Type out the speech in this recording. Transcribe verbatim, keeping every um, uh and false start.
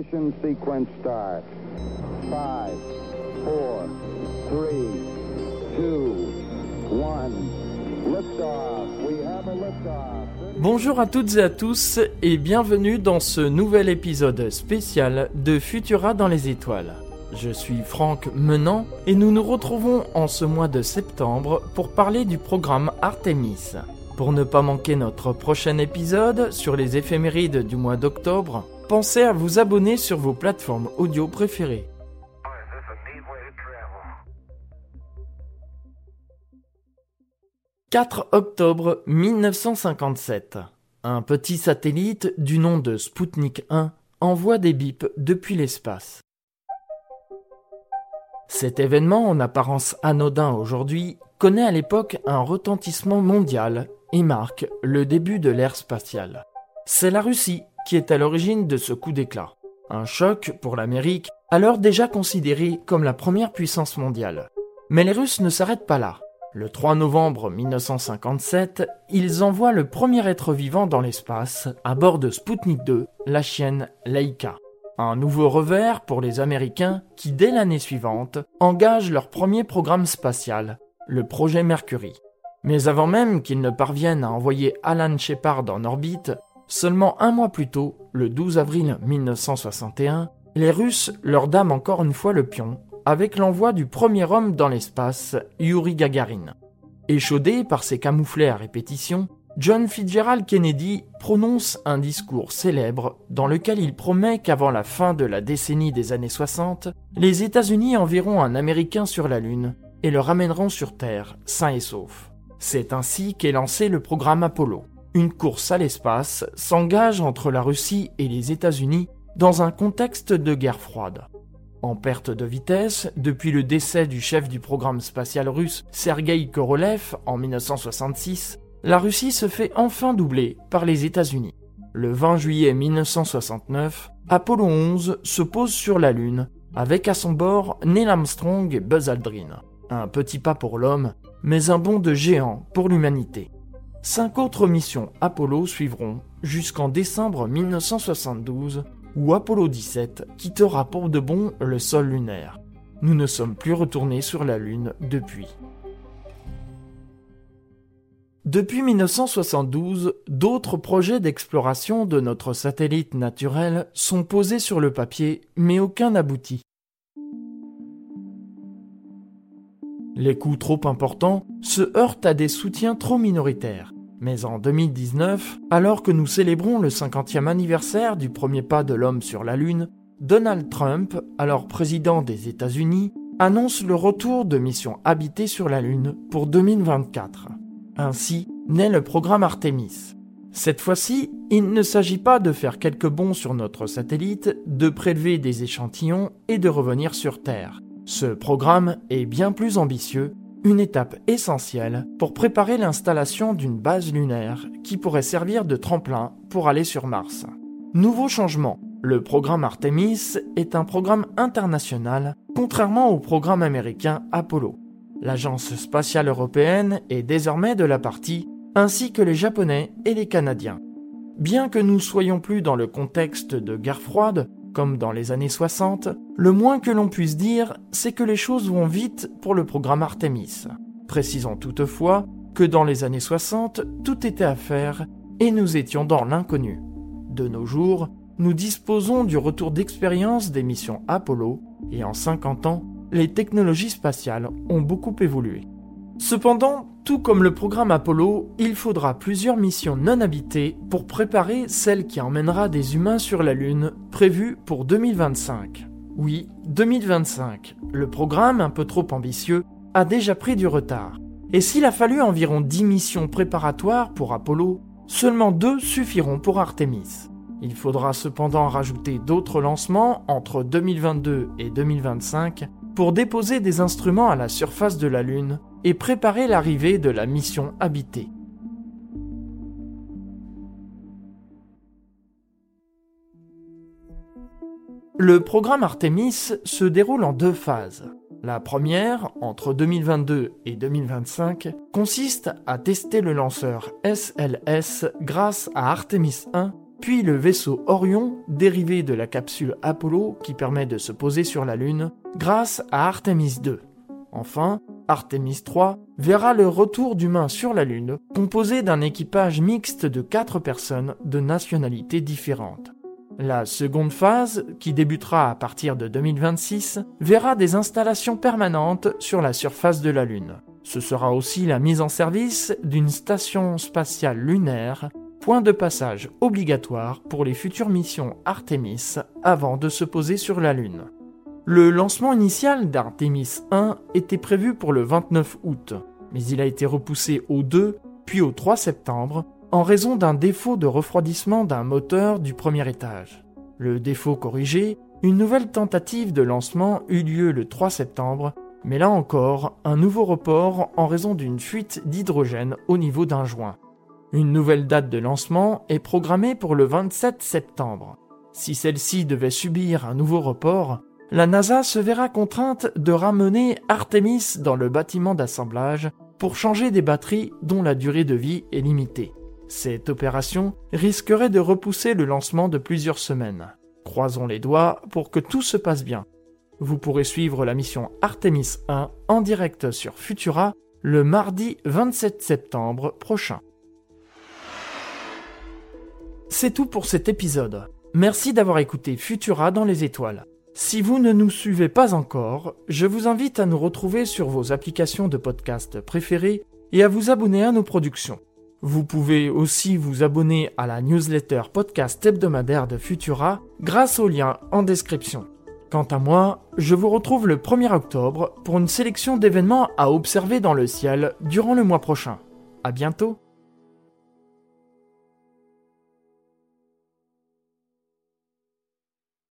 Ignition sequence start. Five, four, three, two, one. Liftoff. We have a liftoff. Bonjour à toutes et à tous et bienvenue dans ce nouvel épisode spécial de Futura dans les étoiles. Je suis Franck Menant et nous nous retrouvons en ce mois de septembre pour parler du programme Artemis. Pour ne pas manquer notre prochain épisode sur les éphémérides du mois d'octobre, pensez à vous abonner sur vos plateformes audio préférées. quatre octobre mille neuf cent cinquante-sept. Un petit satellite du nom de Spoutnik un envoie des bips depuis l'espace. Cet événement, en apparence anodin aujourd'hui, connaît à l'époque un retentissement mondial et marque le début de l'ère spatiale. C'est la Russie qui est à l'origine de ce coup d'éclat. Un choc pour l'Amérique, alors déjà considérée comme la première puissance mondiale. Mais les Russes ne s'arrêtent pas là. Le trois novembre mille neuf cent cinquante-sept, ils envoient le premier être vivant dans l'espace à bord de Spoutnik deux, la chienne Laika. Un nouveau revers pour les Américains qui, dès l'année suivante, engagent leur premier programme spatial, le projet Mercury. Mais avant même qu'ils ne parviennent à envoyer Alan Shepard en orbite, seulement un mois plus tôt, le douze avril mille neuf cent soixante et un, les Russes leur dament encore une fois le pion avec l'envoi du premier homme dans l'espace, Yuri Gagarin. Échaudé par ses camouflets à répétition, John Fitzgerald Kennedy prononce un discours célèbre dans lequel il promet qu'avant la fin de la décennie des années soixante, les États-Unis enverront un Américain sur la Lune et le ramèneront sur Terre, sain et sauf. C'est ainsi qu'est lancé le programme Apollo. Une course à l'espace s'engage entre la Russie et les États-Unis dans un contexte de guerre froide. En perte de vitesse, depuis le décès du chef du programme spatial russe Sergueï Korolev en mille neuf cent soixante-six, la Russie se fait enfin doubler par les États-Unis. Le vingt juillet mille neuf cent soixante-neuf, Apollo onze se pose sur la Lune, avec à son bord Neil Armstrong et Buzz Aldrin. Un petit pas pour l'homme, mais un bond de géant pour l'humanité. Cinq autres missions Apollo suivront jusqu'en décembre mille neuf cent soixante-douze, où Apollo dix-sept quittera pour de bon le sol lunaire. Nous ne sommes plus retournés sur la Lune depuis. Depuis mille neuf cent soixante-douze, d'autres projets d'exploration de notre satellite naturel sont posés sur le papier, mais aucun n'aboutit. Les coûts trop importants se heurtent à des soutiens trop minoritaires. Mais en deux mille dix-neuf, alors que nous célébrons le cinquantième anniversaire du premier pas de l'homme sur la Lune, Donald Trump, alors président des États-Unis, annonce le retour de missions habitées sur la Lune pour deux mille vingt-quatre. Ainsi naît le programme Artemis. Cette fois-ci, il ne s'agit pas de faire quelques bonds sur notre satellite, de prélever des échantillons et de revenir sur Terre. Ce programme est bien plus ambitieux, une étape essentielle pour préparer l'installation d'une base lunaire qui pourrait servir de tremplin pour aller sur Mars. Nouveau changement, le programme Artemis est un programme international, contrairement au programme américain Apollo. L'Agence spatiale européenne est désormais de la partie, ainsi que les Japonais et les Canadiens. Bien que nous soyons plus dans le contexte de guerre froide, comme dans les années soixante, le moins que l'on puisse dire, c'est que les choses vont vite pour le programme Artemis. Précisons toutefois que dans les années soixante, tout était à faire et nous étions dans l'inconnu. De nos jours, nous disposons du retour d'expérience des missions Apollo et en cinquante ans, les technologies spatiales ont beaucoup évolué. Cependant, tout comme le programme Apollo, il faudra plusieurs missions non habitées pour préparer celle qui emmènera des humains sur la Lune, prévue pour deux mille vingt-cinq. Oui, deux mille vingt-cinq, le programme, un peu trop ambitieux, a déjà pris du retard. Et s'il a fallu environ dix missions préparatoires pour Apollo, seulement deux suffiront pour Artemis. Il faudra cependant rajouter d'autres lancements entre deux mille vingt-deux et deux mille vingt-cinq pour déposer des instruments à la surface de la Lune et préparer l'arrivée de la mission habitée. Le programme Artemis se déroule en deux phases. La première, entre deux mille vingt-deux et deux mille vingt-cinq, consiste à tester le lanceur S L S grâce à Artemis un puis le vaisseau Orion, dérivé de la capsule Apollo qui permet de se poser sur la Lune, grâce à Artemis deux. Enfin, Artemis trois verra le retour d'humains sur la Lune, composé d'un équipage mixte de quatre personnes de nationalités différentes. La seconde phase, qui débutera à partir de deux mille vingt-six, verra des installations permanentes sur la surface de la Lune. Ce sera aussi la mise en service d'une station spatiale lunaire, point de passage obligatoire pour les futures missions Artemis avant de se poser sur la Lune. Le lancement initial d'Artemis un était prévu pour le vingt-neuf août, mais il a été repoussé au deux, puis au trois septembre, en raison d'un défaut de refroidissement d'un moteur du premier étage. Le défaut corrigé, une nouvelle tentative de lancement eut lieu le trois septembre, mais là encore, un nouveau report en raison d'une fuite d'hydrogène au niveau d'un joint. Une nouvelle date de lancement est programmée pour le vingt-sept septembre. Si celle-ci devait subir un nouveau report, la NASA se verra contrainte de ramener Artemis dans le bâtiment d'assemblage pour changer des batteries dont la durée de vie est limitée. Cette opération risquerait de repousser le lancement de plusieurs semaines. Croisons les doigts pour que tout se passe bien. Vous pourrez suivre la mission Artemis un en direct sur Futura le mardi vingt-sept septembre prochain. C'est tout pour cet épisode. Merci d'avoir écouté Futura dans les étoiles. Si vous ne nous suivez pas encore, je vous invite à nous retrouver sur vos applications de podcast préférées et à vous abonner à nos productions. Vous pouvez aussi vous abonner à la newsletter podcast hebdomadaire de Futura grâce au lien en description. Quant à moi, je vous retrouve le premier octobre pour une sélection d'événements à observer dans le ciel durant le mois prochain. À bientôt!